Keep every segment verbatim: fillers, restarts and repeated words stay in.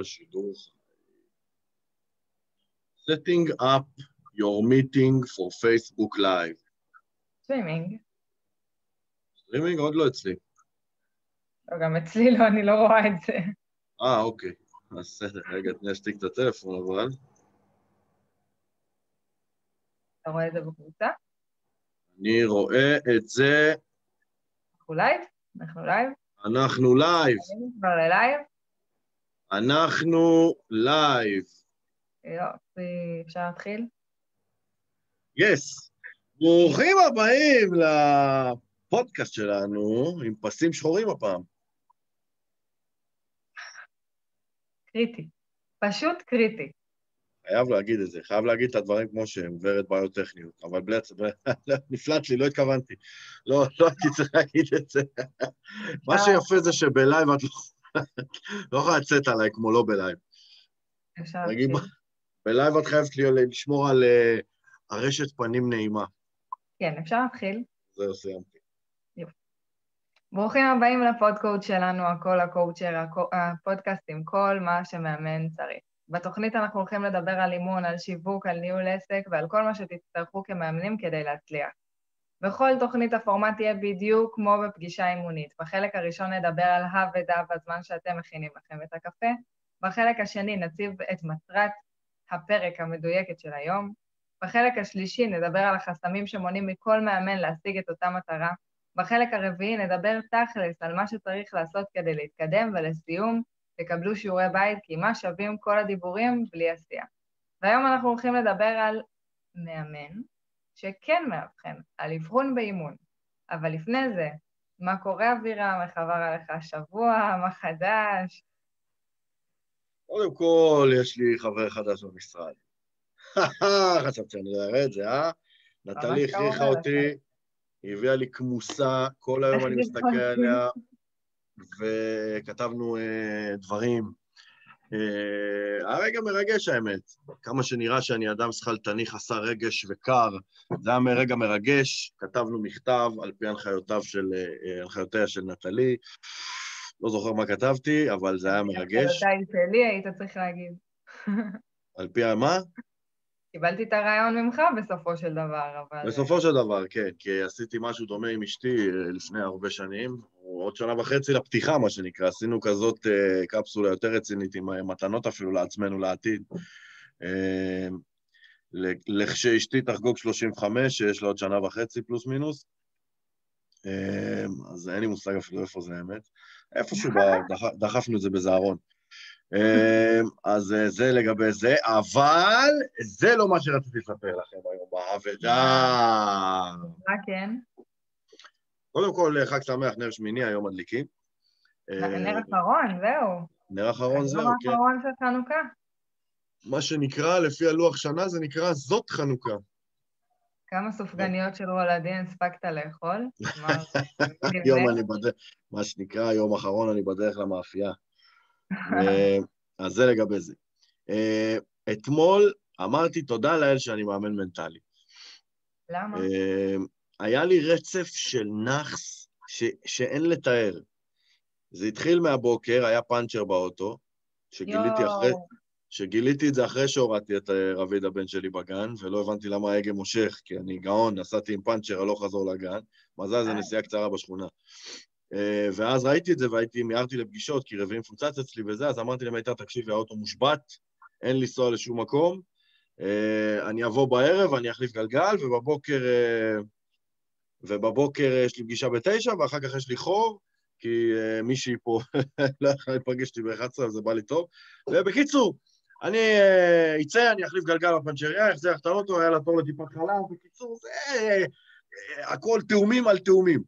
לשידור חי. Setting up your meeting for Facebook Live. Streaming. Streaming עוד לא אצלי. לא, גם אצלי לא, אני לא רואה את זה. אה, אוקיי. אז רגע, תני אשתיק את הטלפון, אבל... אתה רואה את זה בקבוצה? אני רואה את זה... אנחנו לייב? אנחנו לייב? אנחנו לייב. אנחנו לייב. יופי, אפשר להתחיל? יס. ברוכים הבאים לפודקאסט שלנו, עם פסים שחורים הפעם. קריטי. פשוט קריטי. חייב להגיד את זה, חייב להגיד את הדברים כמו שהם, ורד ביוטכניות, אבל בלי עצמי, נפלט לי, לא התכוונתי. לא, לא הייתי צריך להגיד את זה. מה שיפה זה שבלייב את לא יכולה לצאת עליי כמו לא בלייב. נגיד, בלייב את חייבת לשמור על הרשת פנים נעימה. כן, אפשר להתחיל. זהו, סיימתי. ברוכים הבאים לפודקאסט שלנו, הכל הקואוצ'ר, הפודקאסט עם כל מה שמאמן צריך. בתוכנית אנחנו הולכים לדבר על אימון, על שיווק, על ניהול עסק ועל כל מה שתצטרכו כמאמנים כדי להצליח. בכל תוכנית הפורמט תהיה בדיוק כמו בפגישה אימונית. בחלק הראשון נדבר על הוודא בזמן שאתם מכינים לכם את הקפה. בחלק השני נציב את מטרת הפרק המדויקת של היום. בחלק השלישי נדבר על החסמים שמונים מכל מאמן להשיג את אותה מטרה. בחלק הרביעי נדבר תכלס על מה שצריך לעשות כדי להתקדם, ולסיום תקבלו שיעורי בית, כי מה שווים כל הדיבורים בלי עשייה. והיום אנחנו הולכים לדבר על מאמן שכן מאבחן, על אבחון באימון. אבל לפני זה, מה קורה אווירה, מה חבר עליך השבוע, מה חדש? קודם כל, יש לי חבר חדש במשרד. חשבתי שאני לא אראה את זה, אה? נטלי הכריחה אותי, היא הביאה לי כמוסה, כל היום אני מסתכל עליה. וכתבנו uh, דברים. Uh, הרגע מרגש האמת. כמה שנראה שאני אדם שחלטני, חסר רגש וקר, זה היה מרגע מרגש. כתבנו מכתב על פי הנחיותיו של, uh, הנחיותיה של נטלי. לא זוכר מה כתבתי, אבל זה היה מרגש. הנחיותיי שלי היית צריך להגיד. על פי מה? קיבלתי את הרעיון ממך בסופו של דבר, אבל... בסופו של דבר, כן, כי עשיתי משהו דומה עם אשתי לפני הרבה שנים, עוד שנה וחצי לפתיחה, מה שנקרא, עשינו כזאת קפסולה יותר רצינית עם מתנות אפילו לעצמנו לעתיד, לכשאשתי תחגוג שלושים וחמש, שיש לה עוד שנה וחצי פלוס מינוס, אז אין לי מושג אפילו איפה זה האמת, איפשהו דחפנו את זה בזהרון. אז זה לגבי זה, אבל זה לא מה שרציתי לספר לכם היום בעבודה. מה כן? קודם כל, חג שמח, נר שמיני, היום מדליקים. נר אחרון, זהו. נר אחרון, זהו, כן. נר אחרון של חנוכה. מה שנקרא, לפי הלוח שנה, זה נקרא זאת חנוכה. כמה סופגניות של וולדי הספקת לאכול? יום אני בדרך, מה שנקרא, יום אחרון אני בדרך למאפייה. אז זה לגבי זה. אתמול אמרתי תודה לאל שאני מאמן מנטלי. למה? היה לי רצף של נחס שאין לתאר. זה התחיל מהבוקר, היה פאנצ'ר באוטו, שגיליתי את זה אחרי שהורדתי את רביד הבן שלי בגן, ולא הבנתי למה ההגה מושך, כי אני גאון, נסעתי עם פאנצ'ר, הלוך חזור לגן, מזל זה נסיעה קצרה בשכונה. ואז ראיתי את זה והייתי, מיהרתי לפגישות, כי רביעים פוצץ אצלי וזה, אז אמרתי להם הייתה, תקשיבי, האוטו מושבת, אין לי סועה לשום מקום, אני אבוא בערב, אני אחליף גלגל, ובבוקר, ובבוקר יש לי פגישה בתשע, ואחר כך יש לי חור, כי מישהי פה לא יכולה להיפגש לי ב-אחת עשרה, אז זה בא לי טוב. ובקיצור, אני אצא, אני אחליף גלגל בפנצ'ריה, אחזר את האוטו, היה לה תור לטיפת חלב, בקיצור, זה הכל תאומים על תאומים.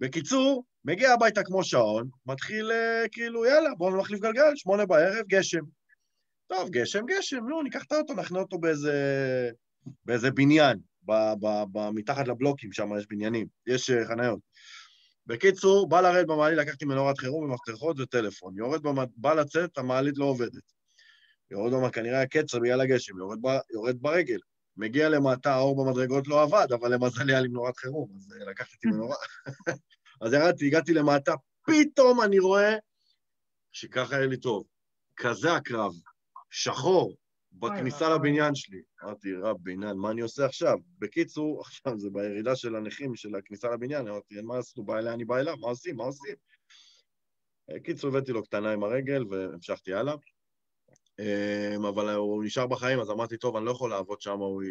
בקיצור, מגיע הביתה כמו שעון, מתחיל כאילו, יאללה, בואו נחליף גלגל, שמונה בערב, גשם. טוב, גשם, גשם, נו, ניקח אותו, נכנה אותו באיזה, באיזה בניין, ב, ב, ב, מתחת לבלוקים, שם יש בניינים, יש חניות. בקיצור, בא לרד במעלית, לקחתי מנורת חירום ומפתחות וטלפון, יורד במעלית, בא לצאת, המעלית לא עובדת. יורד במעלית, כנראה הקצר בגלל הגשם, יורד, ב, יורד ברגל. מגיע למטה, האור במדרגות לא עבד, אבל למזל היה לי מנורת חירום, אז לקחתי מנורה. אז ירדתי, הגעתי למטה, פתאום אני רואה שככה היה לי טוב. כזה הקרב, שחור, בכניסה לבניין שלי. אמרתי, רב בניין, מה אני עושה עכשיו? בקיצור, עכשיו זה בירידה של הנכים, של הכניסה לבניין, אמרתי, מה עשינו, בא אליה, אני בא אליו, מה עושים, מה עושים? קיצור, הבאתי לו קטנה עם הרגל, והמשכתי הלאה. אבל הוא נשאר בחיים, אז אמרתי, טוב, אני לא יכול לעבוד שם, הוא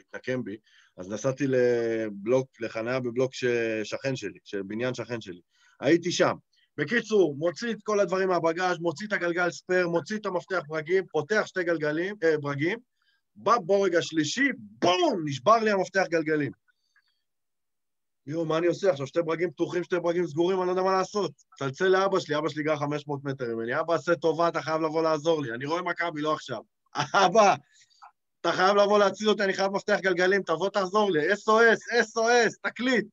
התנקם בי. אז נסעתי לבלוק, לחניה בבלוק שכן שלי, של בניין שכן שלי. הייתי שם. בקיצור, מוציא את כל הדברים מהבגאז', מוציא את הגלגל ספר, מוציא את המפתח ברגים, פותח שתי גלגלים, אה, ברגים, בא בורג השלישי, בום, נשבר לי המפתח גלגלים. יו, מה אני עושה עכשיו? שתי ברגים פתוחים, שתי ברגים סגורים, אני לא יודע מה לעשות. צלצל לאבא שלי, אבא שלי גר חמש מאות מטר ממני, אבא, עשה טובה, אתה חייב לבוא לעזור לי, אני רואה מכבי, לא עכשיו. אבא, אתה חייב לבוא להציל אותי, אני חייב מפתח גלגלים, תבוא תעזור לי, אס או אס, אס או אס, תקליט.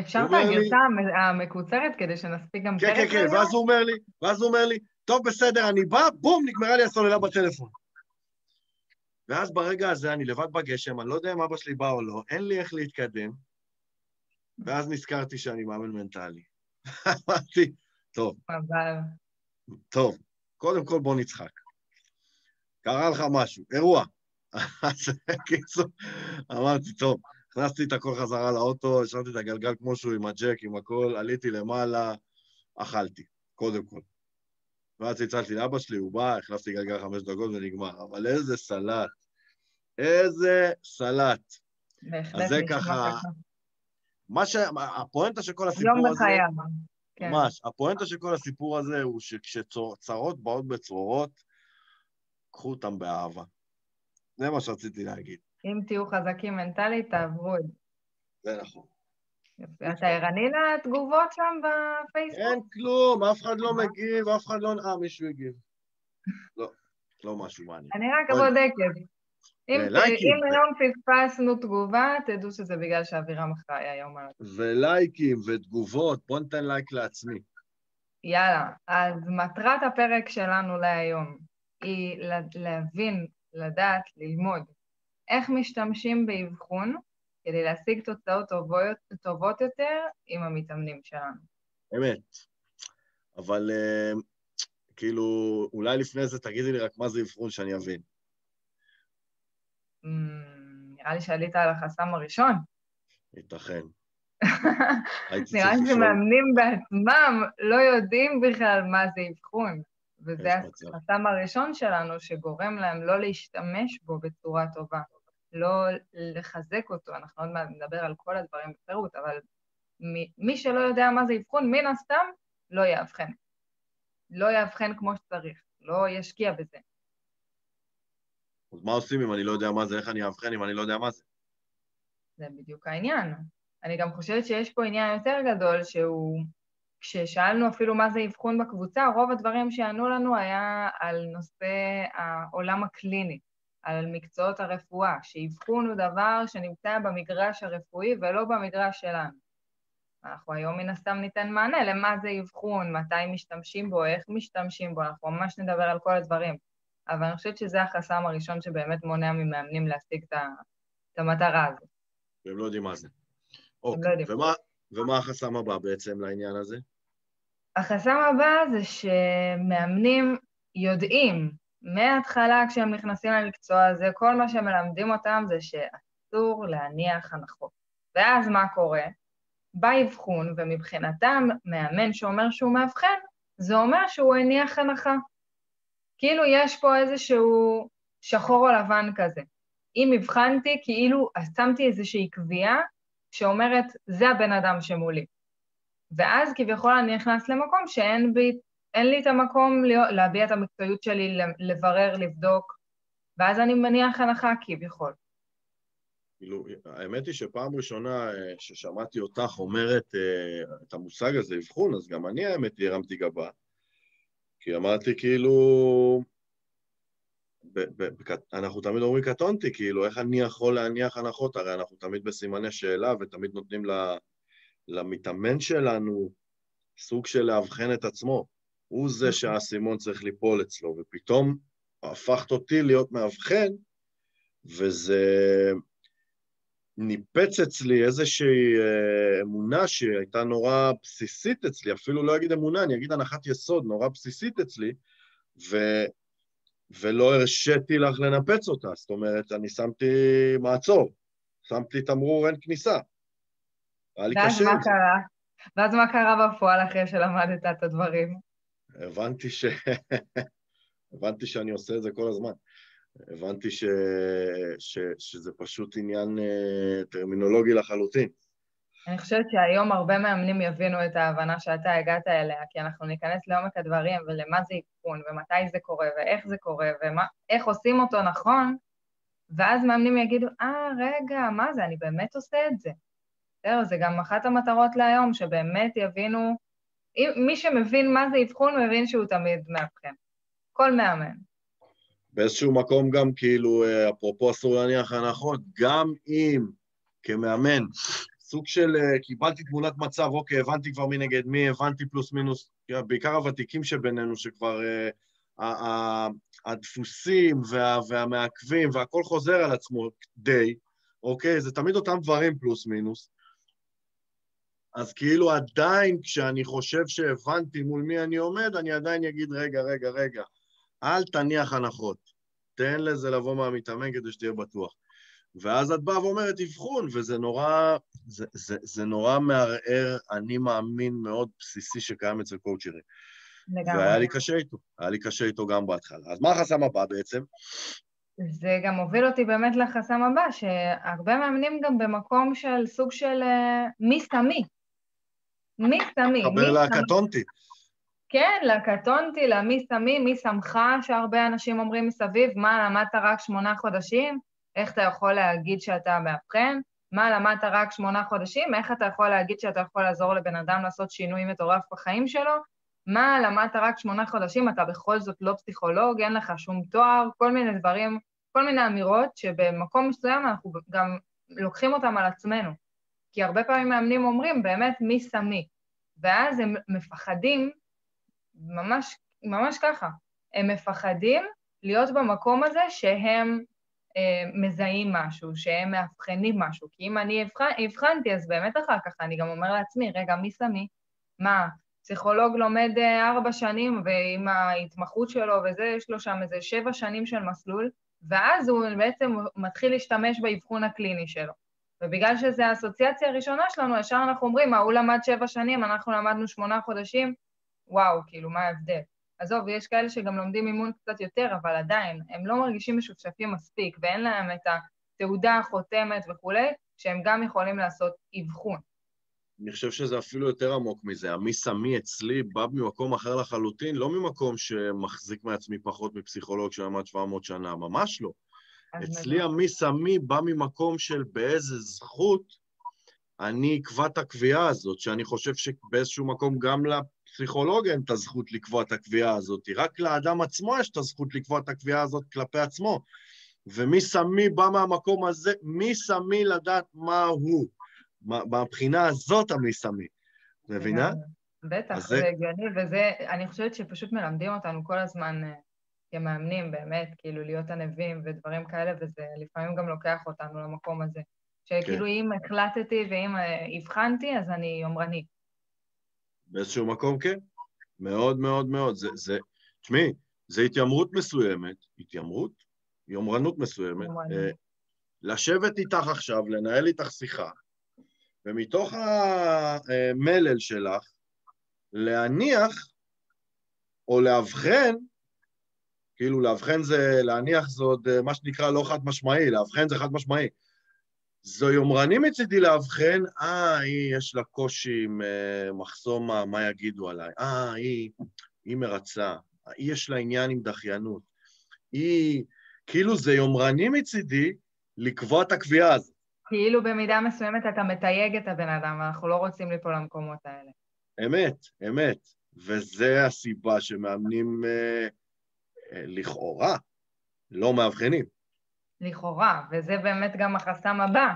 אפשר את הגרסה המקוצרת כדי שנספיק גם... כן, כן, כן, ואז הוא אומר לי, ואז הוא אומר לי, טוב, בסדר, אני בא, בום, נגמרה לי הסוללה בטלפון. ואז ברגע הזה אני לבד בגשם, אני לא יודע אם אבא שלי בא או לא, אין לי איך להתקדם, ואז נזכרתי שאני מאמן מנטלי. אמרתי, טוב. טוב, קודם כל בוא נצחק. קרה לך משהו, אירוע. אז קיצור, אמרתי, טוב. הכנסתי את הכל חזרה לאוטו, השארתי את הגלגל כמו שהוא עם הג'ק, עם הכל, עליתי למעלה, אכלתי, קודם כל. ואז צלצלתי לאבא שלי, הוא בא, הכנסתי גלגל חמש דקות ונגמר. אבל איזה סלט, איזה סלט. אז זה ככה... מה ש... הפואנטה שכל הסיפור הזה... יום בחיים. ממש, הפואנטה שכל הסיפור הזה הוא שכשצרות באות בצרורות, קחו אותם באהבה. זה מה שרציתי להגיד. אם תהיו חזקים מנטלית, תעברו את זה. זה נכון. אתה ערני לתגובות שם בפייסבוק? אין כלום, אף אחד לא מגיב, אף אחד לא... אה, מישהו יגיב. לא, לא משהו מעניין. אני רק בודקת. אם היום פספסנו תגובה, תדעו שזה בגלל שהאווירה מחכה היום. ולייקים ותגובות, בוא נתן לייק לעצמי. יאללה, אז מטרת הפרק שלנו להיום היא להבין, לדעת, ללמוד. איך משתמשים באבחון כדי להשיג תוצאות טובות, טובות יותר עם המתאמנים שלנו. אמת. אבל uh, כאילו, אולי לפני זה תגידי לי רק מה זה אבחון שאני אבין. Mm, נראה לי שעלית על החסם הראשון. ייתכן. נראה לי שמאמנים בעצמם לא יודעים בכלל מה זה אבחון. וזה החסם הראשון שלנו שגורם להם לא להשתמש בו בצורה טובה. לא לחזק אותו, אנחנו עוד מעט נדבר על כל הדברים בפירוט, אבל מי שלא יודע מה זה אבחון, מן הסתם, לא יאבחן. לא יאבחן כמו שצריך, לא ישקיע בזה. אז מה עושים אם אני לא יודע מה זה? איך אני אאבחן אם אני לא יודע מה זה? זה בדיוק העניין. אני גם חושבת שיש פה עניין יותר גדול שהוא, כששאלנו אפילו מה זה אבחון בקבוצה, רוב הדברים שענו לנו היה על נושא העולם הקליני. על מקצועות הרפואה, שאבחון הוא דבר שנמצא במגרש הרפואי ולא במגרש שלנו. אנחנו היום מן הסתם ניתן מענה למה זה אבחון, מתי משתמשים בו, איך משתמשים בו, אנחנו ממש נדבר על כל הדברים. אבל אני חושבת שזה החסם הראשון שבאמת מונע ממאמנים להשיג את המטרה הזו. והם לא יודעים מה זה. אוקיי, ומה, ומה החסם הבא בעצם לעניין הזה? החסם הבא זה שמאמנים יודעים, מההתחלה כשהם נכנסים למקצוע הזה, כל מה שמלמדים אותם זה שאסור להניח הנחות. ואז מה קורה? בא אבחון, ומבחינתם מאמן שאומר שהוא מאבחן, זה אומר שהוא הניח הנחה. כאילו יש פה איזשהו שחור או לבן כזה. אם הבחנתי, כאילו שמתי איזושהי קביעה שאומרת, זה הבן אדם שמולי. ואז כביכול אני נכנס למקום שאין בי, אין לי את המקום להביע את המקצועיות שלי, לברר, לבדוק, ואז אני מניח הנחה כביכול. כאילו, האמת היא שפעם ראשונה ששמעתי אותך אומרת את המושג הזה, אבחון, אז גם אני האמת הרמתי גבה, כי אמרתי כאילו, ב- ב- אנחנו תמיד אומרים קטונתי, כאילו, איך אני יכול להניח הנחות? הרי אנחנו תמיד בסימני שאלה ותמיד נותנים למתאמן שלנו סוג של להבחן את עצמו. הוא זה שהסימון צריך ליפול אצלו, ופתאום הפכת אותי להיות מאבחן, וזה ניפץ אצלי איזושהי אמונה שהייתה נורא בסיסית אצלי, אפילו לא אגיד אמונה, אני אגיד הנחת יסוד, נורא בסיסית אצלי, ולא הרשיתי לך לנפץ אותה, זאת אומרת, אני שמתי מעצור, שמתי תמרור, אין כניסה. ואז מה קרה? ואז מה קרה בפועל אחרי שלמדת את הדברים? הבנתי ש... הבנתי שאני עושה את זה כל הזמן. הבנתי ש... ש... שזה פשוט עניין טרמינולוגי לחלוטין. אני חושבת שהיום הרבה מאמנים יבינו את ההבנה שאתה הגעת אליה, כי אנחנו ניכנס לעומק הדברים ולמה זה עדכון, ומתי זה קורה, ואיך זה קורה, ואיך עושים אותו נכון, ואז מאמנים יגידו, אה, רגע, מה זה, אני באמת עושה את זה. זה גם אחת המטרות להיום, שבאמת יבינו, מי שמבין מה זה עדכון, מבין שהוא תמיד מאבחן. כל מאמן. באיזשהו מקום גם, כאילו, אפרופו אסור להניח הנחות, גם אם כמאמן, סוג של קיבלתי תמונת מצב, אוקיי, הבנתי כבר מי נגד מי, הבנתי פלוס מינוס, בעיקר הוותיקים שבינינו, שכבר הדפוסים והמעכבים, והכל חוזר על עצמו די, אוקיי, זה תמיד אותם דברים פלוס מינוס, אז כאילו עדיין כשאני חושב שהבנתי מול מי אני עומד, אני עדיין אגיד, רגע, רגע, רגע, אל תניח הנחות, תן לזה לבוא מהמתאמן כדי שתהיה בטוח. ואז את באה ואומרת אבחון, וזה נורא, זה, זה, זה נורא מערער, אני מאמין מאוד בסיסי שקיים אצל קואוצ'רים. והיה לי קשה איתו, היה לי קשה איתו גם בהתחלה. אז מה החסם הבא בעצם? זה גם הוביל אותי באמת לחסם הבא, שהרבה מאמנים גם במקום של סוג של מי סמי. מי סמי. חבר להקטונתי. כן, לקטונתי, למי סמי, מי סמכה, שהרבה אנשים אומרים מסביב, מה, למדת רק שמונה חודשים? איך אתה יכול להגיד שאתה מאבחן? מה, למדת רק שמונה חודשים? איך אתה יכול להגיד שאתה יכול לעזור לבן אדם לעשות שינוי מטורף בחיים שלו? מה, למדת רק שמונה חודשים? אתה בכל זאת לא פסיכולוג, אין לך שום תואר, כל מיני דברים, כל מיני אמירות שבמקום מסוים אנחנו גם לוקחים אותם על עצמנו. כי הרבה פעמים מאמנים אומרים באמת מי שמי, ואז הם מפחדים, ממש, ממש ככה, הם מפחדים להיות במקום הזה שהם מזהים משהו, שהם מאבחנים משהו, כי אם אני הבחנתי, אז באמת אחר כך אני גם אומר לעצמי, רגע, מי שמי? מה, פסיכולוג לומד ארבע שנים, ועם ההתמחות שלו וזה, יש לו שם איזה שבע שנים של מסלול, ואז הוא בעצם מתחיל להשתמש באבחון הקליני שלו. ובגלל שזו האסוציאציה הראשונה שלנו, ישר אנחנו אומרים, הוא למד שבע שנים, אנחנו למדנו שמונה חודשים, וואו, כאילו, מה ההבדל? עזוב, יש כאלה שגם לומדים אימון קצת יותר, אבל עדיין, הם לא מרגישים משופשפים מספיק, ואין להם את התעודה החותמת וכולי, שהם גם יכולים לעשות אבחון. אני חושב שזה אפילו יותר עמוק מזה. המי שמי אצלי בא ממקום אחר לחלוטין, לא ממקום שמחזיק מעצמי פחות מפסיכולוג שלמד שבע מאות שנה, ממש לא. אצלי המי שמי בא ממקום של באיזה זכות אני אקבע את הקביעה הזאת, שאני חושב שבאיזשהו מקום גם לה... פסיכולוגיה אין את הזכות לקבוע את הקביעה הזאת, רק לאדם עצמו יש את הזכות לקבוע את הקביעה הזאת כלפי עצמו, ומי שמי בא מהמקום הזה, מי שמי לדעת מה הוא, מהבחינה הזאת המי שמי, מבינה? בטח, זה הגיוני, וזה, אני חושבת שפשוט מלמדים אותנו כל הזמן כמאמנים באמת, כאילו להיות ענבים ודברים כאלה, וזה לפעמים גם לוקח אותנו למקום הזה, שכאילו אם החלטתי ואם הבחנתי, אז אני אומרני. באיזשהו מקום, כן? מאוד מאוד מאוד. זה, זה, תשמעי, זה התיימרות מסוימת, התיימרות, יומרנות מסוימת, אה, לשבת איתך עכשיו, לנהל איתך שיחה, ומתוך המלל שלך, להניח, או להבחן, כאילו להבחן זה, להניח זה עוד מה שנקרא לא חד משמעי, להבחן זה חד משמעי, זו יומרני מצידי להבחן, אה, היא, יש לה קושי עם אה, מחסומה, מה יגידו עליי? אה, היא, היא מרצה, היא יש לה עניין עם דחיינות. היא, כאילו זה יומרני מצידי לקבוע את הקביעה הזאת. כאילו במידה מסוימת אתה מתייג את הבן אדם, אנחנו לא רוצים ליפול למקומות האלה. אמת, אמת. וזה הסיבה שמאמנים אה, אה, לכאורה, לא מאבחנים. לכאורה, וזה באמת גם החסם הבא,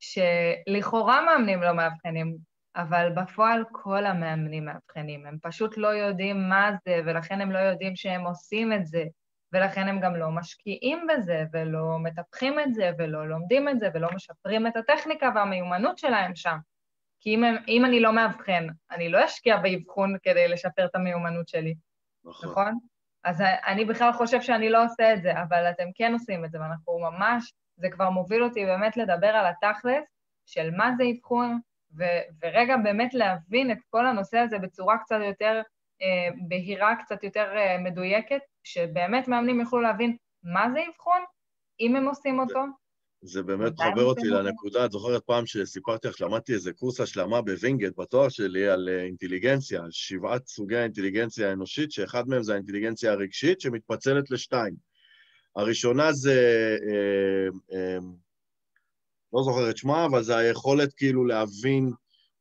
שלכאורה מאמנים לא מאבחנים, אבל בפועל כל המאמנים מאבחנים, הם פשוט לא יודעים מה זה, ולכן הם לא יודעים שהם עושים את זה, ולכן הם גם לא משקיעים בזה, ולא מטפחים את זה, ולא לומדים את זה, ולא משפרים את הטכניקה והמיומנות שלהם שם. כי אם, הם, אם אני לא מאבחן, אני לא אשקיע באבחון כדי לשפר את המיומנות שלי. נכון. נכון? אז אני בכלל חושב שאני לא עושה את זה, אבל אתם כן עושים את זה, ואנחנו ממש, זה כבר מוביל אותי באמת לדבר על התכלס, של מה זה אבחון, ו- ורגע באמת להבין את כל הנושא הזה בצורה קצת יותר אה, בהירה, קצת יותר אה, מדויקת, שבאמת מאמנים יוכלו להבין מה זה אבחון, אם הם עושים אותו. זה באמת חובר אותי לנקודה, את זוכרת פעם שסיפרתי לך, למדתי איזה קורס השלמה בווינגט בתואר שלי על אינטליגנציה, על שבעת סוגי האינטליגנציה האנושית, שאחד מהם זה האינטליגנציה הרגשית שמתפצלת לשתיים. הראשונה זה, אה, אה, לא זוכרת שמה, אבל זה היכולת כאילו להבין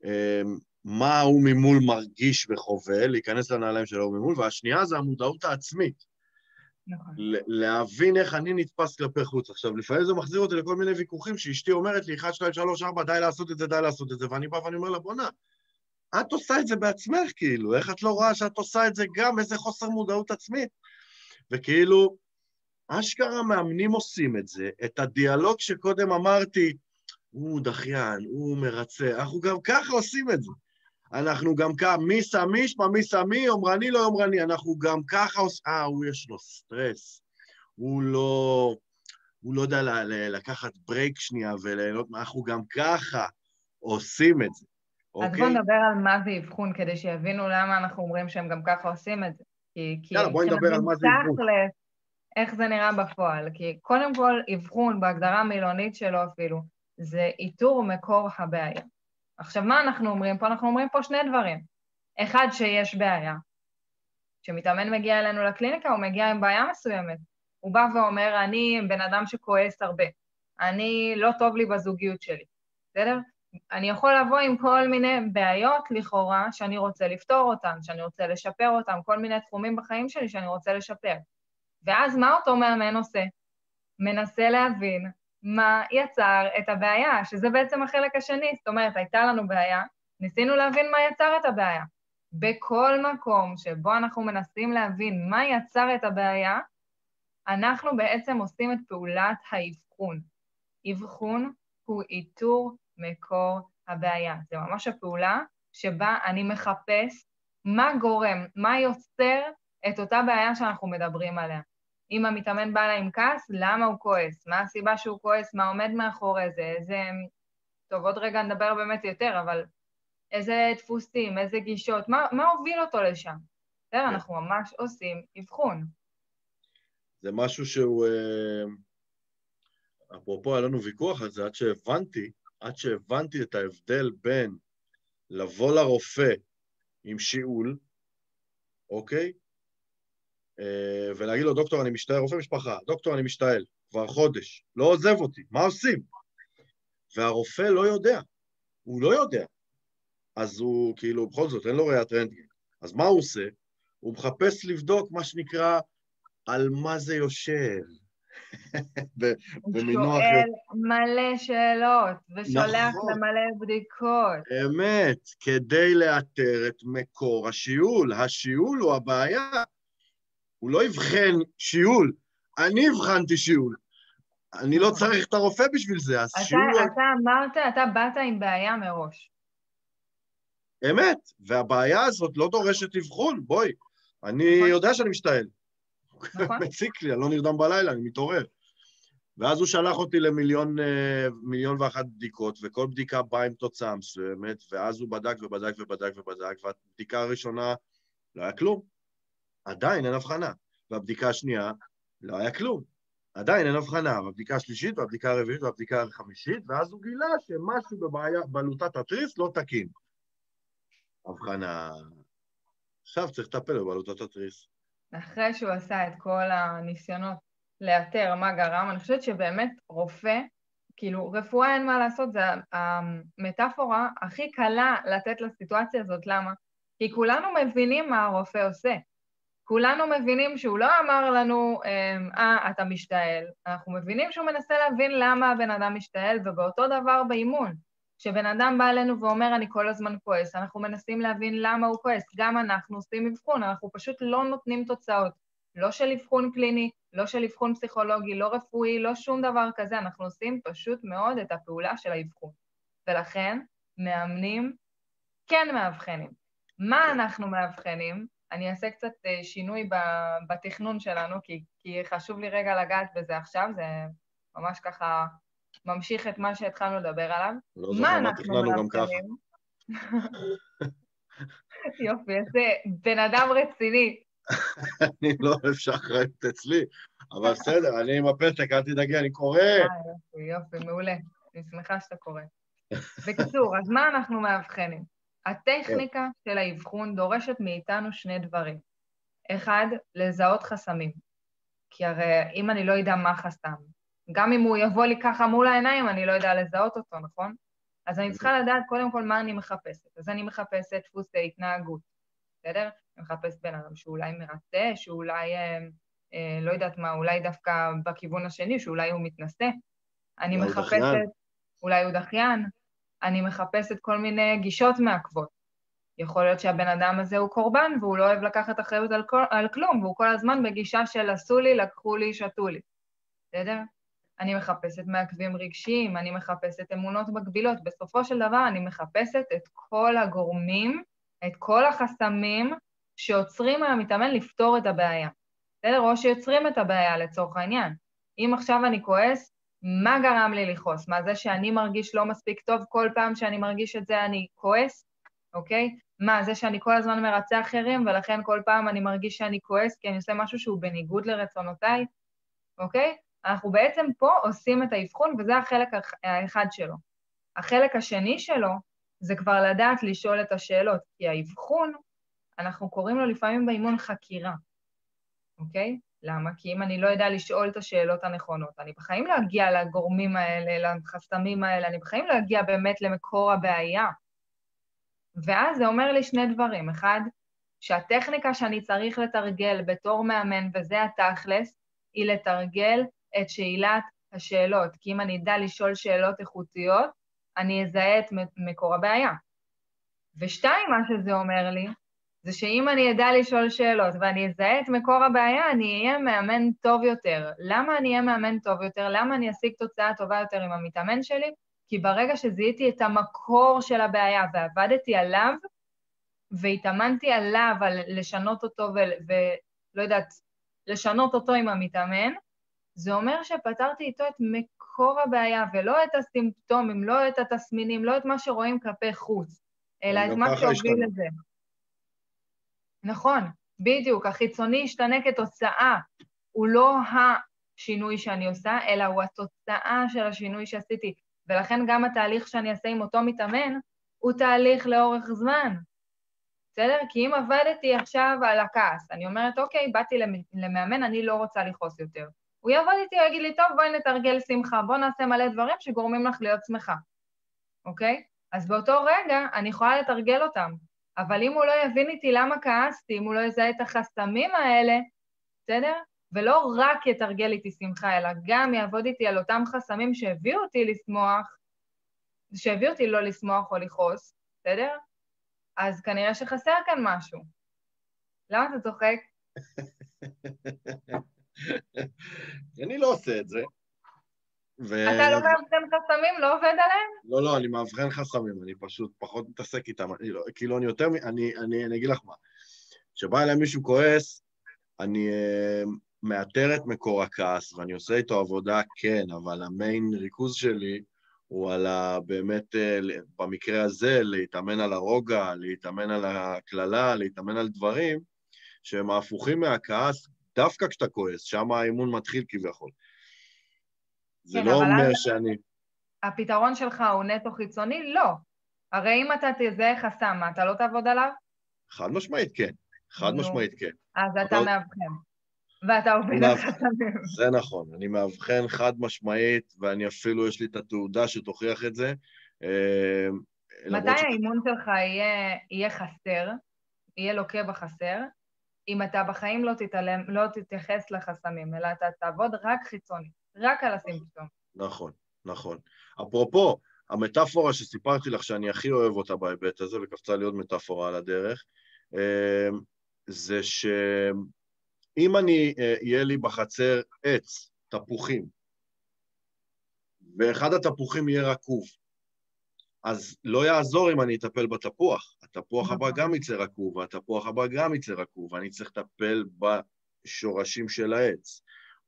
אה, מה הוא ממול מרגיש וחווה, להיכנס לנעליים של הוא ממול, והשנייה זה המודעות העצמית. להבין איך אני נתפס כלפי חוץ. עכשיו, לפעמים זה מחזיר אותי לכל מיני ויכוחים, שאשתי אומרת לי, אחת, שתיים, שלוש, ארבע, די לעשות את זה, די לעשות את זה, ואני בא ואני אומר לה, בונה, את עושה את זה בעצמך, כאילו, איך את לא רואה שאת עושה את זה גם, איזה חוסר מודעות עצמית. וכאילו, אשכרה מאמנים עושים את זה, את הדיאלוג שקודם אמרתי, הוא דחיין, הוא מרצה, אנחנו גם ככה עושים את זה. אנחנו גם ככה, מי שמי, שמה מי שמי, אומרני, לא אומרני, אנחנו גם ככה עושים, אה, הוא יש לו סטרס, הוא לא, הוא לא יודע לקחת ברייק שנייה וליהנות, אנחנו גם ככה עושים את זה, אוקיי? אז בוא נדבר על מה זה אבחון, כדי שיבינו למה אנחנו אומרים שהם גם ככה עושים את זה. יאללה, בואי נדבר על מה זה אבחון. איך זה נראה בפועל, כי קודם כל אבחון, בהגדרה המילונית שלו אפילו, זה איתור מקור הבעיה. עכשיו, מה אנחנו אומרים פה? אנחנו אומרים פה שני דברים. אחד, שיש בעיה. כשמתאמן מגיע אלינו לקליניקה, הוא מגיע עם בעיה מסוימת. הוא בא ואומר, אני בן אדם שכועס הרבה. אני לא טוב לי בזוגיות שלי. בסדר? אני יכול לבוא עם כל מיני בעיות לכאורה שאני רוצה לפתור אותן, שאני רוצה לשפר אותן, כל מיני תחומים בחיים שלי שאני רוצה לשפר. ואז מה אותו מאמן עושה? מנסה להבין מה יצר את הבעיה, שזה בעצם החלק השני, זאת אומרת, הייתה לנו בעיה, ניסינו להבין מה יצר את הבעיה. בכל מקום שבו אנחנו מנסים להבין מה יצר את הבעיה, אנחנו בעצם עושים את פעולת האבחון. אבחון הוא איתור מקור הבעיה. זה ממש הפעולה שבה אני מחפש מה גורם, מה יוצר את אותה בעיה שאנחנו מדברים עליה. אם המתאמן בא לה עם כעס, למה הוא כועס? מה הסיבה שהוא כועס? מה עומד מאחורי זה? איזה... טוב, עוד רגע נדבר באמת יותר, אבל איזה דפוסים, איזה גישות, מה, מה הוביל אותו לשם? בסדר, אנחנו ממש עושים אבחון. זה משהו שהוא... אפרופו, היה לנו ויכוח על זה, עד שהבנתי, עד שהבנתי את ההבדל בין לבוא לרופא עם שיעול, אוקיי? ולהגיד לו, דוקטור, אני משתעל, רופא משפחה, דוקטור, אני משתעל, כבר חודש, לא עוזב אותי, מה עושים? והרופא לא יודע, הוא לא יודע. אז הוא, כאילו, בכל זאת, אין לו ראיית רנטגן. אז מה הוא עושה? הוא מחפש לבדוק מה שנקרא, על מה זה יושב. הוא שואל מלא שאלות, ושולח למלא בדיקות. אמת, כדי לאתר את מקור השיעול. השיעול הוא הבעיה. הוא לא יבחן שיעול, אני הבחנתי שיעול. אני לא צריך את הרופא בשביל זה, אז אתה, שיעול... אתה אמרת, אתה באת עם בעיה מראש. אמת, והבעיה הזאת לא דורשת אבחון, בואי. אני נכון. יודע שאני משתעל. נכון. מציק לי, אני לא נרדם בלילה, אני מתעורר. ואז הוא שלח אותי למיליון מיליון ואחת בדיקות, וכל בדיקה באה עם תוצאה מסוימת, ואז הוא בדק ובדק ובדק ובדק, והבדיקה הראשונה לא היה כלום. עדיין אין הבחנה, והבדיקה השנייה לא היה כלום. עדיין אין הבחנה, והבדיקה השלישית, והבדיקה הרביעית, והבדיקה החמישית, ואז הוא גילה שמשהו בבלוטת התריס לא תקין. הבחנה... עכשיו צריך לטפל בבלוטת התריס. אחרי שהוא עשה את כל הניסיונות לאתר מה גרם, אני חושבת שבאמת רופא, כאילו רפואה אין מה לעשות, זה המטאפורה הכי קלה לתת לסיטואציה הזאת, למה? כי כולנו מבינים מה הרופא עושה. כולנו מבינים שהוא לא אמר לנו, אה, אתה משתעל. אנחנו מבינים שהוא מנסה להבין למה הבן אדם משתעל, ובאותו דבר באימון. כשבן אדם בא אלינו ואומר, אני כל הזמן כועס, אנחנו מנסים להבין למה הוא כועס. גם אנחנו עושים אבחון, אנחנו פשוט לא נותנים תוצאות. לא של אבחון קליני, לא של אבחון פסיכולוגי, לא רפואי, לא שום דבר כזה. אנחנו עושים פשוט מאוד את הפעולה של האבחון. ולכן, מאמנים, כן מאבחנים. מה אנחנו מאבחנים? אני אעשה קצת שינוי בתכנון שלנו, כי, כי חשוב לי רגע לגעת בזה עכשיו, זה ממש ככה ממשיך את מה שהתחלנו לדבר עליו. לא זוכר מה תכננו גם ככה. יופי, זה בן אדם רציני. אני לא אפשר חייבת אצלי, אבל בסדר, אני עם הפתק, אל תדאגי, אני קורא. יופי, יופי, מעולה. אני שמחה שאתה קורא. בקיצור, אז מה אנחנו מאבחנים? הטכניקה של האבחון דורשת מאיתנו שני דברים. אחד, לזהות חסמים. כי הרי אם אני לא יודע מה חסם, גם אם הוא יבוא לי ככה מול העיניים, אני לא יודע לזהות אותו, נכון? אז אני צריכה לדעת קודם כל מה אני מחפשת. אז אני מחפשת דפוסי התנהגות, בסדר? אני מחפשת בן אדם שאולי מרצה, שאולי, אה, לא יודעת מה, אולי דווקא בכיוון השני, שאולי הוא מתנסה. אני מחפשת, אולי הוא דחיין. אני מחפשת כל מיני גישות מעקבות. יכול להיות שהבן אדם הזה הוא קורבן, והוא לא אוהב לקחת אחריות על, כל, על כלום, והוא כל הזמן בגישה של עשו לי, לקחו לי, שתו לי. בסדר? אני מחפשת מעקבים רגשיים, אני מחפשת אמונות מגבילות. בסופו של דבר אני מחפשת את כל הגורמים, את כל החסמים שעוצרים המתאמן לפתור את הבעיה. בסדר? או שיוצרים את הבעיה לצורך העניין. אם עכשיו אני כועס, מה גרם לי לכעוס? מה זה שאני מרגיש לא מספיק טוב, כל פעם שאני מרגיש את זה אני כועס, אוקיי? מה זה שאני כל הזמן מרצה אחרים, ולכן כל פעם אני מרגיש שאני כועס, כי אני עושה משהו שהוא בניגוד לרצונותיי, אוקיי? אנחנו בעצם פה עושים את האבחון, וזה החלק האחד שלו. החלק השני שלו, זה כבר לדעת לשאול את השאלות, כי האבחון, אנחנו קוראים לו לפעמים באימון חקירה, אוקיי? למה? כי אם אני לא יודע לשאול את השאלות הנכונות, אני בחיים לא אגיע לגורמים האלה, לחסמים האלה, אני בחיים לא אגיע באמת למקור הבעיה. ואז זה אומר לי שני דברים. אחד, שהטכניקה שאני צריך לתרגל בתור מאמן, וזה התכלס, היא לתרגל את שאלת השאלות. כי אם אני יודע לשאול שאלות איכותיות, אני אזהה את מקור הבעיה. ושתיים, מה שזה אומר לי, זה שאם אני אדע לשאול שאלות ואני אזהה את מקור הבעיה, אני אהיה מאמן טוב יותר. למה אני אהיה מאמן טוב יותר? למה אני אשיג תוצאה טובה יותר עם המתאמן שלי? כי ברגע שזיהיתי את המקור של הבעיה ועבדתי עליו, והתאמנתי עליו על לשנות אותו ו- ולא יודעת, לשנות אותו עם המתאמן, זה אומר שפתרתי איתו את מקור הבעיה, ולא את הסימפטומים, לא את התסמינים, לא את מה שרואים כלפי חוץ, אלא את מה שהוביל לזה. נכון, בדיוק, החיצוני השתנה כתוצאה, הוא לא השינוי שאני עושה, אלא הוא התוצאה של השינוי שעשיתי, ולכן גם התהליך שאני אעשה עם אותו מתאמן, הוא תהליך לאורך זמן, בסדר? כי אם עבדתי עכשיו על הכעס, אני אומרת, אוקיי, באתי למאמן, אני לא רוצה לחוס יותר. הוא יעבוד איתי, הוא יגיד לי, טוב, בואי נתרגל שמחה, בואו נעשה מלא דברים שגורמים לך להיות שמחה, אוקיי? אז באותו רגע אני יכולה לתרגל אותם, אבל אם הוא לא יבין איתי למה כעסתי, אם הוא לא יזהה את החסמים האלה, בסדר? ולא רק יתרגל איתי שמחה, אלא גם יעבוד איתי על אותם חסמים שהביאו אותי לשמוח, שהביאו אותי לא לשמוח או לחוס, בסדר? אז כנראה שחסר כאן משהו. למה אתה צוחק? אני לא עושה את זה. אתה לא מאבחן חסמים, לא עובד עליהם? לא, לא, אני מאבחן חסמים, אני פשוט פחות מתעסק איתם, כאילו אני יותר, אני אגיד לך מה, כשבא אליי מישהו כועס, אני מאתר את מקור הכעס, ואני עושה איתו עבודה, כן, אבל המיין ריכוז שלי, הוא על באמת, במקרה הזה, להתאמן על הרוגע, להתאמן על הכללה, להתאמן על דברים, שהם הפוכים מהכעס, דווקא כשאתה כועס, שם האימון מתחיל כביכול. זה כן, לא אומר שאני... הפתרון שלך הוא נטו חיצוני? לא. הרי אם אתה תזהה חסם, אתה לא תעבוד עליו? חד משמעית כן, חד משמעית כן. אז אתה, אתה... מאבחן, ואתה עובד על חסמים. זה נכון, אני מאבחן חד משמעית, ואני אפילו יש לי את התעודה שתוכיח את זה. מתי ש... האימון שלך יהיה, יהיה חסר, יהיה לוקה בחסר, אם אתה בחיים לא תתעלם, לא תתייחס לחסמים, אלא אתה תעבוד רק חיצוני. רק על הסימפטום. נכון, נכון. אפרופו, המטאפורה שסיפרתי לך שאני הכי אוהב אותה בהיבט הזה, וקפצה לי עוד מטאפורה על הדרך, זה שאם אני, יהיה לי בחצר עץ, תפוחים, ואחד התפוחים יהיה רקוב, אז לא יעזור אם אני אטפל בתפוח, התפוח הבא גם ייצר עקוב, התפוח הבא גם ייצר עקוב, אני צריך לטפל בשורשים של העץ.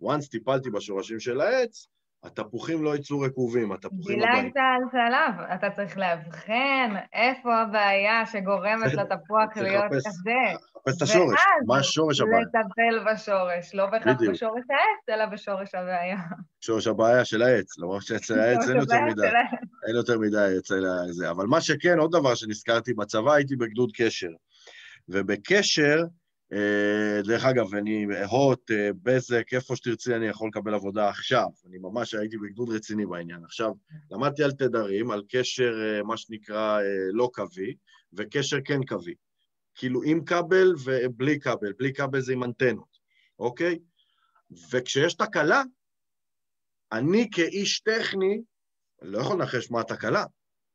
once טיפלתי בשורשים של העץ, התפוחים לא ייצרו עקובים, התפוחים הבאים. גילה צהל צהליו, אתה צריך להבחן איפה הבעיה שגורמת לתפוח להיות כזה. חפש את השורש, מה השורש הבעיה? לטפל בשורש, לא בכך בשורש העץ, אלא בשורש הבעיה. שורש הבעיה של העץ, לא רק שאצל העץ אין יותר מדי, אין יותר מדי אצל זה. אבל מה שכן, עוד דבר שנזכרתי בצבא, הייתי בגדוד קשר. ובקשר, דרך אגב, אני הוט, בזק, איפה שתרצי אני יכול לקבל עבודה עכשיו, אני ממש הייתי בגדוד רציני בעניין, עכשיו למדתי על תדרים, על קשר מה שנקרא לא קווי, וקשר כן קווי, כאילו עם כבל ובלי כבל, בלי כבל זה עם אנטנות, אוקיי? וכשיש תקלה, אני כאיש טכני, לא יכול לנחש מה התקלה,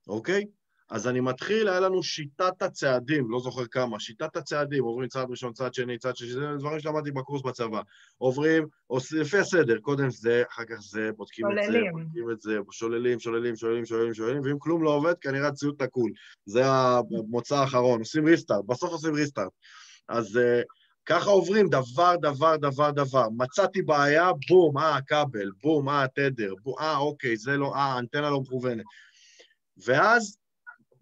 אוקיי? אז אני מתחיל, היה לנו שיטת הצעדים, לא זוכר כמה, שיטת הצעדים, עוברים צעד ראשון, צעד שני, צעד שני, זה דברים שלמדתי בקורס בצבא, עוברים, עושים, לפי הסדר, קודם זה, אחר כך זה, בודקים את זה, בודקים את זה, שוללים, שוללים, שוללים, שוללים, שוללים, ואם כלום לא עובד, כנראה ציוד תקול, זה המוצא האחרון, עושים ריסטארט, בסוף עושים ריסטארט, אז ככה עוברים דבר, דבר, דבר, דבר, מצאתי בעיה, בום, אה, הכבל, בום, אה, התדר, בום, אה, אוקיי, זה לא, אה, האנטנה לא מכוונת, ואז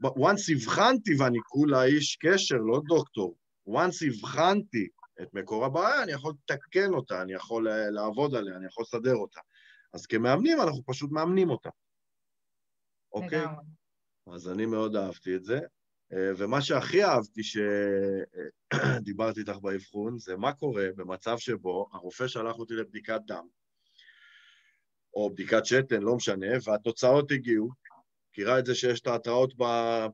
once הבחנתי, ואני כולה איש קשר, לא דוקטור, once הבחנתי את מקור הבעיה, אני יכול לתקן אותה, אני יכול לעבוד עליה, אני יכול לסדר אותה. אז כמאמנים, אנחנו פשוט מאמנים אותה. אוקיי? אז אני מאוד אהבתי את זה, ומה שהכי אהבתי שדיברתי איתך באבחון, זה מה קורה במצב שבו הרופא שלח אותי לבדיקת דם, או בדיקת שתן, לא משנה, והתוצאות הגיעו, קירה את זה שיש את ההתראות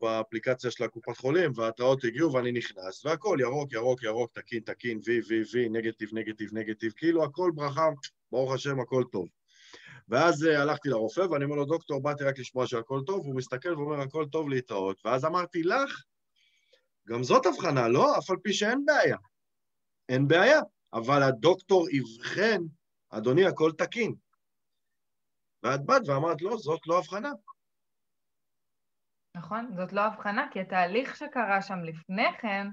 באפליקציה של הקופת חולים, וההתראות הגיעו ואני נכנס, והכל ירוק, ירוק, ירוק, תקין, תקין, וי, וי, וי, נגטיב, נגטיב, נגטיב, כאילו הכל ברכה, ברוך השם, הכל טוב. ואז הלכתי לרופא ואני אומר לו, דוקטור, באתי רק לשמוע שהכל טוב, הוא מסתכל ואומר, הכל טוב להתראות. ואז אמרתי לך, גם זאת הבחנה, לא? אף על פי שאין בעיה. אין בעיה, אבל הדוקטור יבחן, אדוני, הכל תקין. ואת באת ואמרת, לא, זאת לא הבחנה. נכון, זאת לא הבחנה, כי התהליך שקרה שם לפני כן,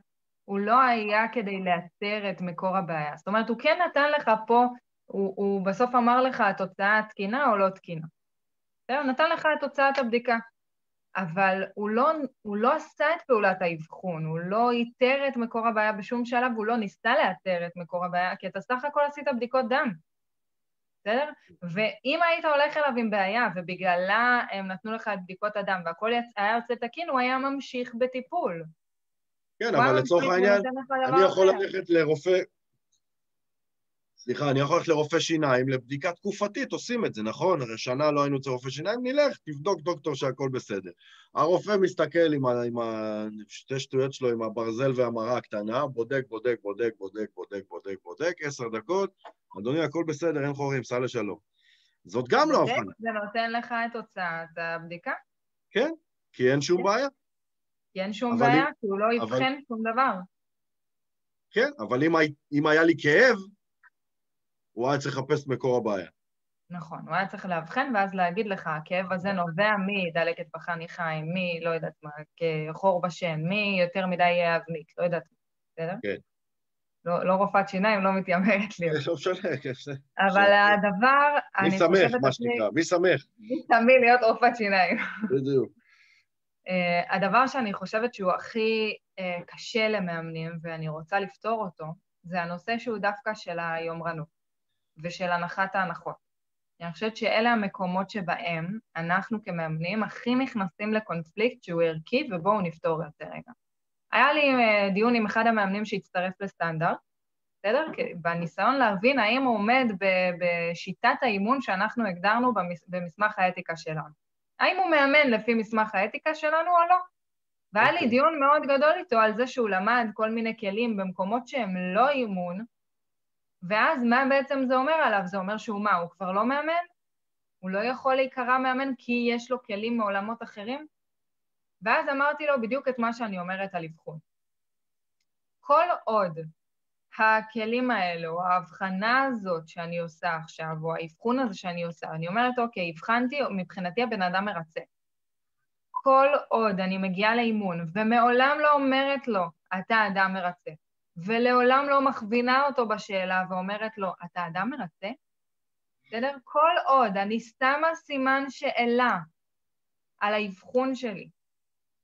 הוא לא היה כדי לאתר את מקור הבעיה. זאת אומרת, הוא כן נתן לך פה, הוא, הוא בסוף אמר לך, התוצאה תקינה או לא תקינה. הוא נתן לך את תוצאת הבדיקה, אבל הוא לא, הוא לא עשה את פעולת האבחון, הוא לא איתר את מקור הבעיה בשום שלב, הוא לא ניסה לאתר את מקור הבעיה, כי אתה סך הכל עשית בדיקות דם. בסדר? ואם היית הולך אליו עם בעיה, ובגללה הם נתנו לך את בדיקות הדם, והכל היה יוצא תקין, הוא היה ממשיך בטיפול. כן, אבל לצורך העניין, אני יכול ללכת לרופא, סליחה, אני יכול ללכת לרופא שיניים, לבדיקה תקופתית, עושים את זה, נכון? הרי שנה לא היינו אצל רופא שיניים, נלך, תבדוק דוקטור שהכל בסדר. הרופא מסתכל עם שתי שטויות שלו, עם הברזל והמראה הקטנה, בודק, בודק, בודק, בודק, בודק, בודק, בודק, עשר דקות, אדוני, הכל בסדר, אין חורים, סע לשלום. זאת גם לא הבחנה. זה נותן לך את תוצאת הבדיקה? כן, כי אין שום בעיה. כי אין שום בעיה, כי הוא לא יבחן שום דבר. כן, אבל אם היה לי כאב, הוא היה צריך לחפש מקור הבעיה. נכון, הוא היה צריך להבחן ואז להגיד לך, הכאב הזה נובע מי דלקת בחניכיים, מי, לא יודעת מה, חור בשן, מי יותר מדי יהיה אבניק, לא יודעת מה, בסדר? כן. לא רופאת שיניים, לא מתיימרת לי. לא משנה, כזה. אבל הדבר, אני חושבת... מי שמח, מה שנקרא, מי שמח. מי שמח להיות רופאת שיניים. בדיוק. הדבר שאני חושבת שהוא הכי קשה למאמנים, ואני רוצה לפתור אותו, זה הנושא שהוא דווקא של היומרנות, ושל הנחת ההנחות. אני חושבת שאלה המקומות שבהם, אנחנו כמאמנים הכי נכנסים לקונפליקט שהוא ערכי, ובו הוא נפתור יותר רגע. היה לי דיון עם אחד המאמנים שהצטרף לסטנדרט, בסדר? בניסיון להבין האם הוא עומד בשיטת האימון שאנחנו הגדרנו במסמך האתיקה שלנו. האם הוא מאמן לפי מסמך האתיקה שלנו או לא? והיה לי דיון מאוד גדול איתו על זה שהוא למד כל מיני כלים במקומות שהם לא אימון, ואז מה בעצם זה אומר עליו? זה אומר שהוא מה? הוא כבר לא מאמן? הוא לא יכול להיקרא מאמן כי יש לו כלים מעולמות אחרים? ואז אמרתי לו בדיוק את מה שאני אומרת על אבחון. כל עוד הכלים האלו, ההבחנה הזאת שאני עושה עכשיו, או האבחון הזה שאני עושה, אני אומרת, אוקיי, הבחנתי, מבחינתי הבן אדם מרצה. כל עוד אני מגיעה לאימון ומעולם לא אומרת לו, אתה אדם מרצה, ולעולם לא מכווינה אותו בשאלה ואומרת לו, אתה אדם מרצה? בסדר? כל עוד אני שמה סימן שאלה על האבחון שלי,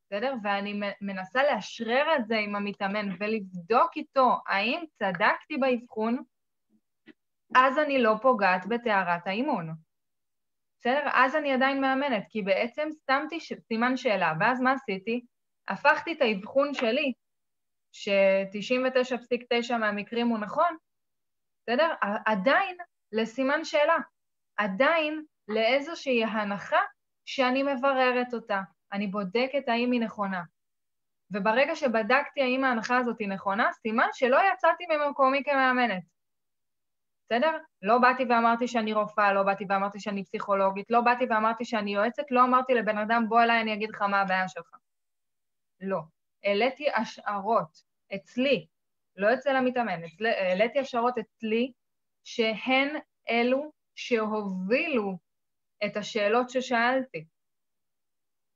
בסדר? ואני מנסה לאשרר את זה עם המתאמן ולבדוק איתו האם צדקתי באבחון, אז אני לא פוגעת בתארת האימון. בסדר? אז אני עדיין מאמנת, כי בעצם שמתי סימן שאלה, ואז מה עשיתי? הפכתי את האבחון שלי, ש-תשעים ותשע נקודה תשע מהמקרים הוא נכון, בסדר? עדיין לסימן שאלה, עדיין לאיזושהי הנחה שאני מבררת אותה, אני בודקת האם היא נכונה. וברגע שבדקתי האם ההנחה הזאת היא נכונה, סימן שלא יצאתי ממקומי כמאמנת. בסדר? לא באתי ואמרתי שאני רופאה, לא באתי ואמרתי שאני פסיכולוגית, לא באתי ואמרתי שאני יועצת, לא אמרתי לבן אדם, בוא אליי, אני אגיד לך מה הבעיה שלך. לא. העליתי השערות אצלי, לא אצל המתאמן, העליתי השערות אצלי, שהן אלו שהובילו את השאלות ששאלתי.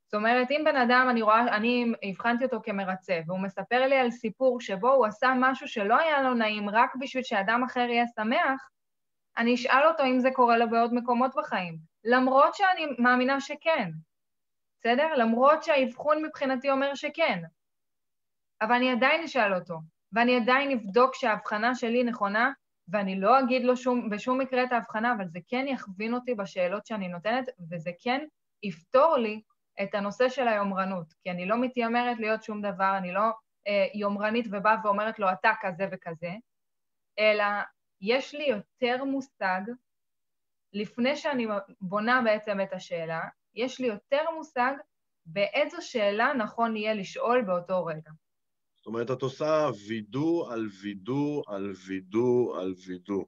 זאת אומרת, אם בן אדם, אני רואה, אני הבחנתי אותו כמרצה, והוא מספר לי על סיפור שבו הוא עשה משהו שלא היה לו נעים, רק בשביל שאדם אחר יהיה שמח, אני אשאל אותו אם זה קורה לו בעוד מקומות בחיים, למרות שאני מאמינה שכן, בסדר? למרות שהאבחון מבחינתי אומר שכן, אבל אני עדיין אשאל אותו, ואני עדיין אבדוק שההבחנה שלי נכונה, ואני לא אגיד לו שום, בשום מקרה את ההבחנה, אבל זה כן יכווין אותי בשאלות שאני נותנת, וזה כן יפתור לי את הנושא של היומרנות, כי אני לא מתיימרת להיות שום דבר, אני לא אה, יומרנית ובאה ואומרת לו, אתה כזה וכזה, אלא יש לי יותר מושג, לפני שאני בונה בעצם את השאלה, יש לי יותר מושג באיזו שאלה נכון יהיה לשאול באותו רגע. זאת אומרת, את עושה וידו על וידו על וידו על וידו.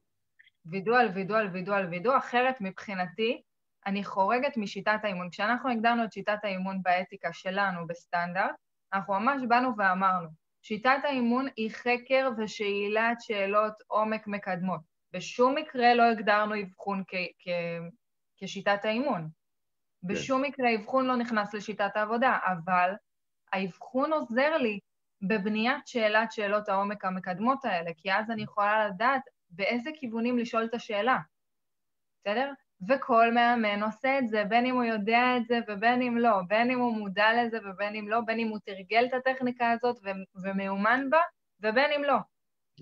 וידו על וידו על וידו על וידו, אחרת מבחינתי, אני חורגת משיטת האימון. כשאנחנו הגדרנו את שיטת האימון באתיקה שלנו בסטנדרט, אנחנו ממש באנו ואמרנו, שיטת האימון היא חקר ושאילת שאלות עומק מקדמות. בשום מקרה לא הגדרנו אבחון כ- כ- כשיטת האימון. בשום מקרה אבחון לא נכנס לשיטת העבודה, אבל האבחון עוזר לי בבניית שאלת שאלות העומק המקדמות האלה, כי אז אני יכולה לדעת באיזה כיוונים לשאול את השאלה. בסדר? וכל מאמן עושה את זה, בין אם הוא יודע את זה ובין אם לא, בין אם הוא מודע לזה ובין אם לא, בין אם הוא תרגל את הטכניקה הזאת ו- ומאומן בה, ובין אם לא.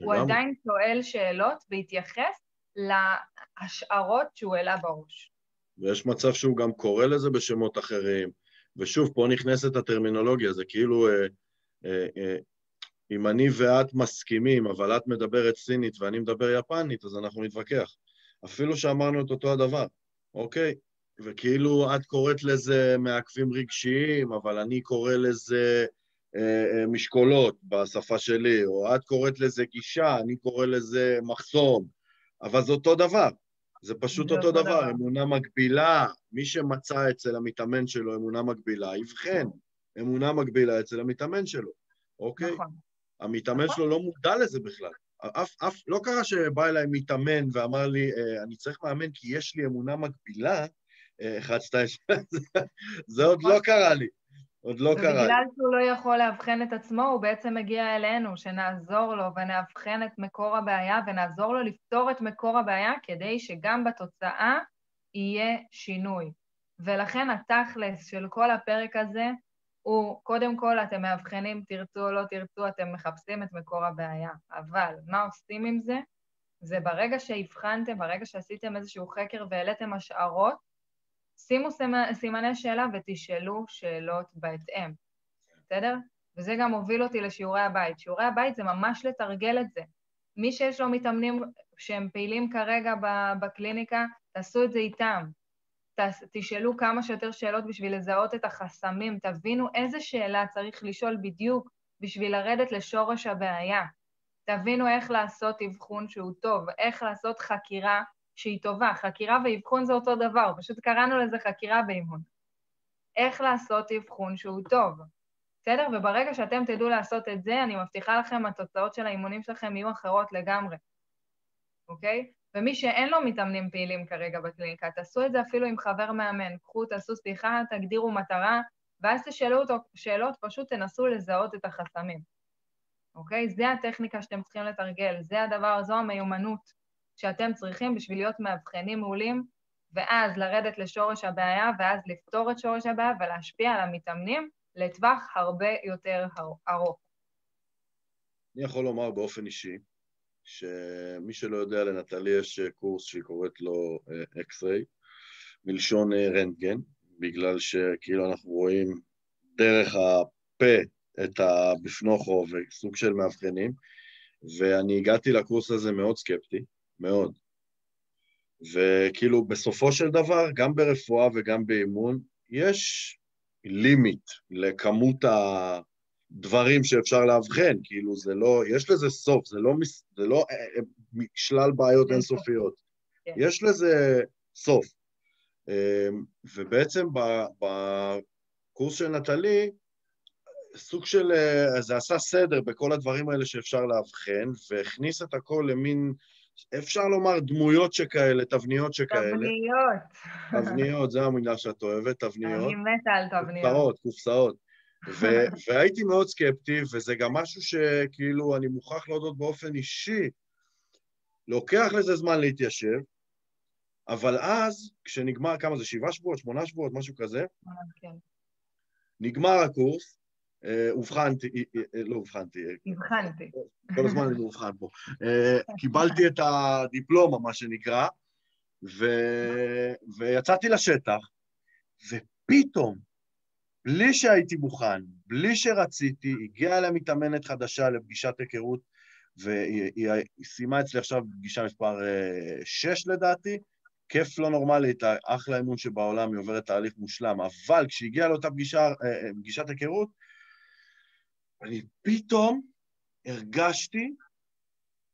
הוא עדיין שואל שאלות והתייחס להשערות שהוא העלה בראש. ויש מצב שהוא גם קורא לזה בשמות אחרים, ושוב, פה נכנסת הטרמינולוגיה, זה כאילו, אה, אה, אה, אם אני ואת מסכימים, אבל את מדברת סינית ואני מדבר יפנית, אז אנחנו נתווכח. אפילו שאמרנו את אותו הדבר, אוקיי? וכאילו את קוראת לזה מעקבים רגשיים, אבל אני קורא לזה אה, משקולות בשפה שלי, או את קוראת לזה גישה, אני קורא לזה מחסום, אבל זה אותו דבר, זה פשוט אותו דבר, אמונה מגבילה, מי שמצא אצל המתאמן שלו אמונה מגבילה, יבחן, אמונה מגבילה אצל המתאמן שלו, אוקיי? המתאמן שלו לא מודע לזה בכלל. אף, אף, לא קרה שבא אליי מתאמן ואמר לי, אני צריך מאמן כי יש לי אמונה מגבילה, אחד, שתיים, זה עוד לא קרה לי, עוד לא קרה לי. ובגלל שהוא לא יכול להבחן את עצמו, הוא בעצם מגיע אלינו, שנעזור לו ונאבחן את מקור הבעיה, ונעזור לו לפתור את מקור הבעיה, כדי שגם בתוצאה יהיה שינוי. ולכן התכלס של כל הפרק הזה, הוא, קודם כל, אתם מאבחנים, תרצו או לא תרצו, אתם מחפשים את מקור הבעיה. אבל מה עושים עם זה? זה ברגע שהבחנתם, ברגע שעשיתם איזשהו חקר והעליתם השערות, שימו סימני שאלה ותשאלו שאלות בהתאם. בסדר? וזה גם הוביל אותי לשיעורי הבית. שיעורי הבית זה ממש לתרגל את זה. מי שיש לו מתאמנים שהם פעילים כרגע בקליניקה, תעשו את זה איתם. תשאלו כמה שיותר שאלות בשביל לזהות את החסמים, תבינו איזה שאלה צריך לשאול בדיוק בשביל לרדת לשורש הבעיה, תבינו איך לעשות אבחון שהוא טוב, איך לעשות חקירה שהיא טובה, חקירה ואבחון זה אותו דבר, פשוט קראנו לזה חקירה באימון, איך לעשות אבחון שהוא טוב, בסדר? וברגע שאתם תדעו לעשות את זה, אני מבטיחה לכם, התוצאות של האימונים שלכם יהיו אחרות לגמרי, אוקיי? ומי שאין לו מתאמנים פעילים כרגע בקליניקה, תעשו את זה אפילו עם חבר מאמן, קחו, תעשו שיחה, תגדירו מטרה, ואז תשאלו אותו שאלות, פשוט תנסו לזהות את החסמים. אוקיי? זה הטכניקה שאתם צריכים לתרגל, זה הדבר, זו המיומנות שאתם צריכים בשביל להיות מאבחנים מעולים, ואז לרדת לשורש הבעיה, ואז לפתור את שורש הבעיה, ולהשפיע על המתאמנים לטווח הרבה יותר ארוך. אני יכול לומר באופן אישי, שמי שלא יודע, לנטלי יש קורס שהיא קוראת לו X-Ray, מלשון רנטגן, בגלל שכאילו אנחנו רואים דרך הפה את הבפנוכו וסוג של מאבחנים, ואני הגעתי לקורס הזה מאוד סקפטי, מאוד. וכאילו בסופו של דבר, גם ברפואה וגם באימון, יש לימיט לכמות הדברים שאפשר להבחן, כאילו זה לא, יש לזה סוף, זה לא, זה לא שלל בעיות אינסופיות, יש לזה סוף. ובעצם בקורס של נטלי, סוג של, זה עשה סדר בכל הדברים האלה שאפשר להבחן, והכניס את הכל למין, אפשר לומר דמויות שכאלה, תבניות שכאלה. תבניות. תבניות, זה המילה שאת אוהבת, תבניות. אני מתה על תבניות. קופסאות, קופסאות. והייתי מאוד סקפטי, וזה גם משהו שכאילו אני מוכרח להודות באופן אישי, לוקח לזה זמן להתיישב, אבל אז, כשנגמר כמה זה, שבעה שבועות, שמונה שבועות, משהו כזה, נגמר הקורס, הובחנתי, לא הובחנתי. הבחנתי. כל הזמן אני מובחן פה. קיבלתי את הדיפלומה, מה שנקרא, ויצאתי לשטח, ופתאום, בלי שהייתי מוכן, בלי שרציתי, הגיעה לה מתאמנת חדשה לפגישת היכרות, והיא סיימה אצלי עכשיו פגישה מספר שש לדעתי, כיף לא נורמלי, את האחלה אימון שבעולם, היא עוברת תהליך מושלם, אבל כשהגיעה לאותה פגישה, פגישת היכרות, אני פתאום הרגשתי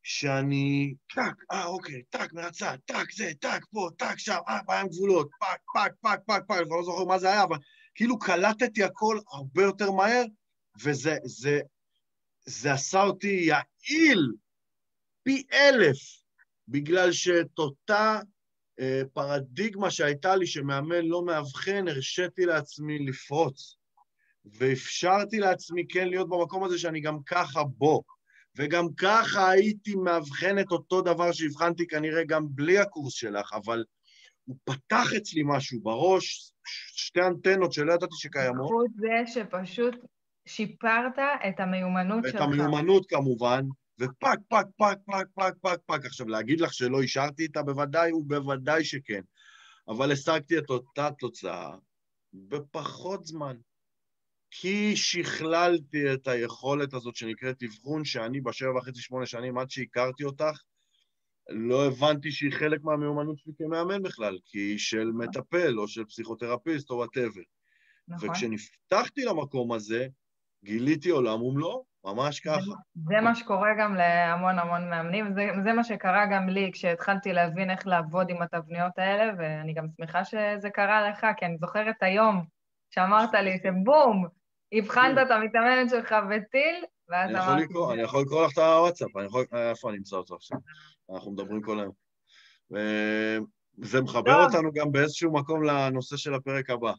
שאני טק, אה אוקיי, טק מרצה, טק זה, טק פה, טק שם, אה בעיים גבולות, פק, פק, פק, פק, פק, אני לא זוכר מה זה היה, אבל כאילו קלטתי הכל הרבה יותר מהר, וזה זה, זה עשה אותי יעיל פי אלף, בגלל שאת אותה פרדיגמה שהייתה לי שמאמן לא מאבחן, הרשיתי לעצמי לפרוץ, ואפשרתי לעצמי כן להיות במקום הזה שאני גם ככה בו, וגם ככה הייתי מאבחן את אותו דבר שהבחנתי כנראה גם בלי הקורס שלך, אבל הוא פתח אצלי משהו בראש, שתי אנטנות שלא ידעתי שקיימות. פחות זה שפשוט שיפרת את המיומנות שלך. את המיומנות כמובן, ופק, פק, פק, פק, פק, פק, פק. עכשיו, להגיד לך שלא השארתי איתה בוודאי, ובוודאי שכן. אבל השגתי את אותה תוצאה בפחות זמן. כי שכללתי את היכולת הזאת שנקראת אבחון, שאני בשבע וחצי, שמונה שנים, עד שהכרתי אותך, לא הבנתי שהיא חלק מהמיומנות שלי כמאמן בכלל, כי היא של מטפל, או של פסיכותרפיסט, או whatever. נכון. וכשנפתחתי למקום הזה, גיליתי עולם ומלואו. ממש ככה. זה מה שקורה גם להמון המון מאמנים, זה, זה מה שקרה גם לי כשהתחלתי להבין איך לעבוד עם התבניות האלה, ואני גם שמחה שזה קרה לך, כי אני זוכרת היום שאמרת לי שבום, הבחנת את המתאמנת שלך וטיל, ואז אמרתי... יכול לקרוא, אני יכול לקרוא לך את הוואטסאפ, אני יכול... איפה אני אמצא אותו עכשיו? אנחנו מדברים כל היום. וזה מחבר אותנו גם באיזשהו מקום לנושא של הפרק הבא,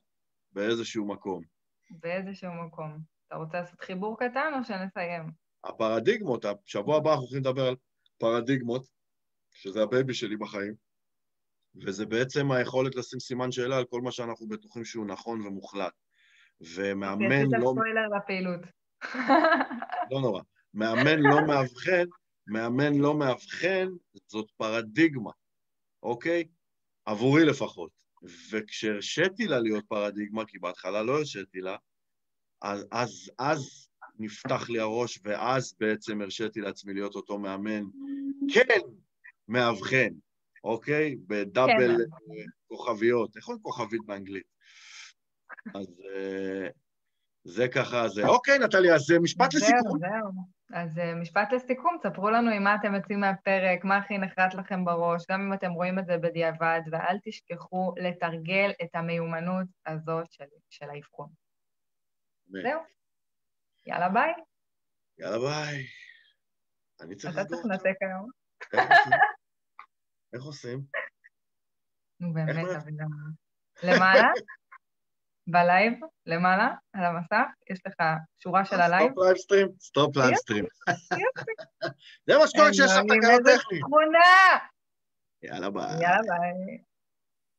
באיזשהו מקום. באיזשהו מקום. אתה רוצה לעשות חיבור קטן או שנסיים? הפרדיגמות, השבוע הבא אנחנו הולכים לדבר על פרדיגמות, שזה הבייבי שלי בחיים, וזה בעצם היכולת לשים סימן שאלה על כל מה שאנחנו בטוחים שהוא נכון ומוחלט. ומאמן לא... ספוילר לפעילות. לא נורא. מאמן לא מאבחן, מאמן לא מאבחן, זאת פרדיגמה, אוקיי? עבורי לפחות. וכשהרשיתי לה להיות פרדיגמה, כי בהתחלה לא הרשיתי לה, אז, אז, אז נפתח לי הראש, ואז בעצם הרשיתי לעצמי להיות אותו מאמן, כן, מאבחן, אוקיי? בדאבל כוכביות, נכון כוכבית באנגלית. אז זה ככה, זה... אוקיי, נטלי, אז משפט לסיכום. אז משפט לסיכום, ספרו לנו עם מה אתם יוצאים מהפרק, מה הכי נחרט לכם בראש, גם אם אתם רואים את זה בדיעבד, ואל תשכחו לתרגל את המיומנות הזאת של, של האבחון. זהו, יאללה ביי. יאללה ביי. אני צריך... אתה צריך לנתק היום. איך עושים? נו באמת, אבל... למעלה? בלייב, למעלה, על המסך, יש לך שורה של הלייב. סטופ לייב סטרים, סטופ לייב סטרים. זה מה שקורה כשיש לך תקלה טכנית. יאללה ביי. יאללה ביי.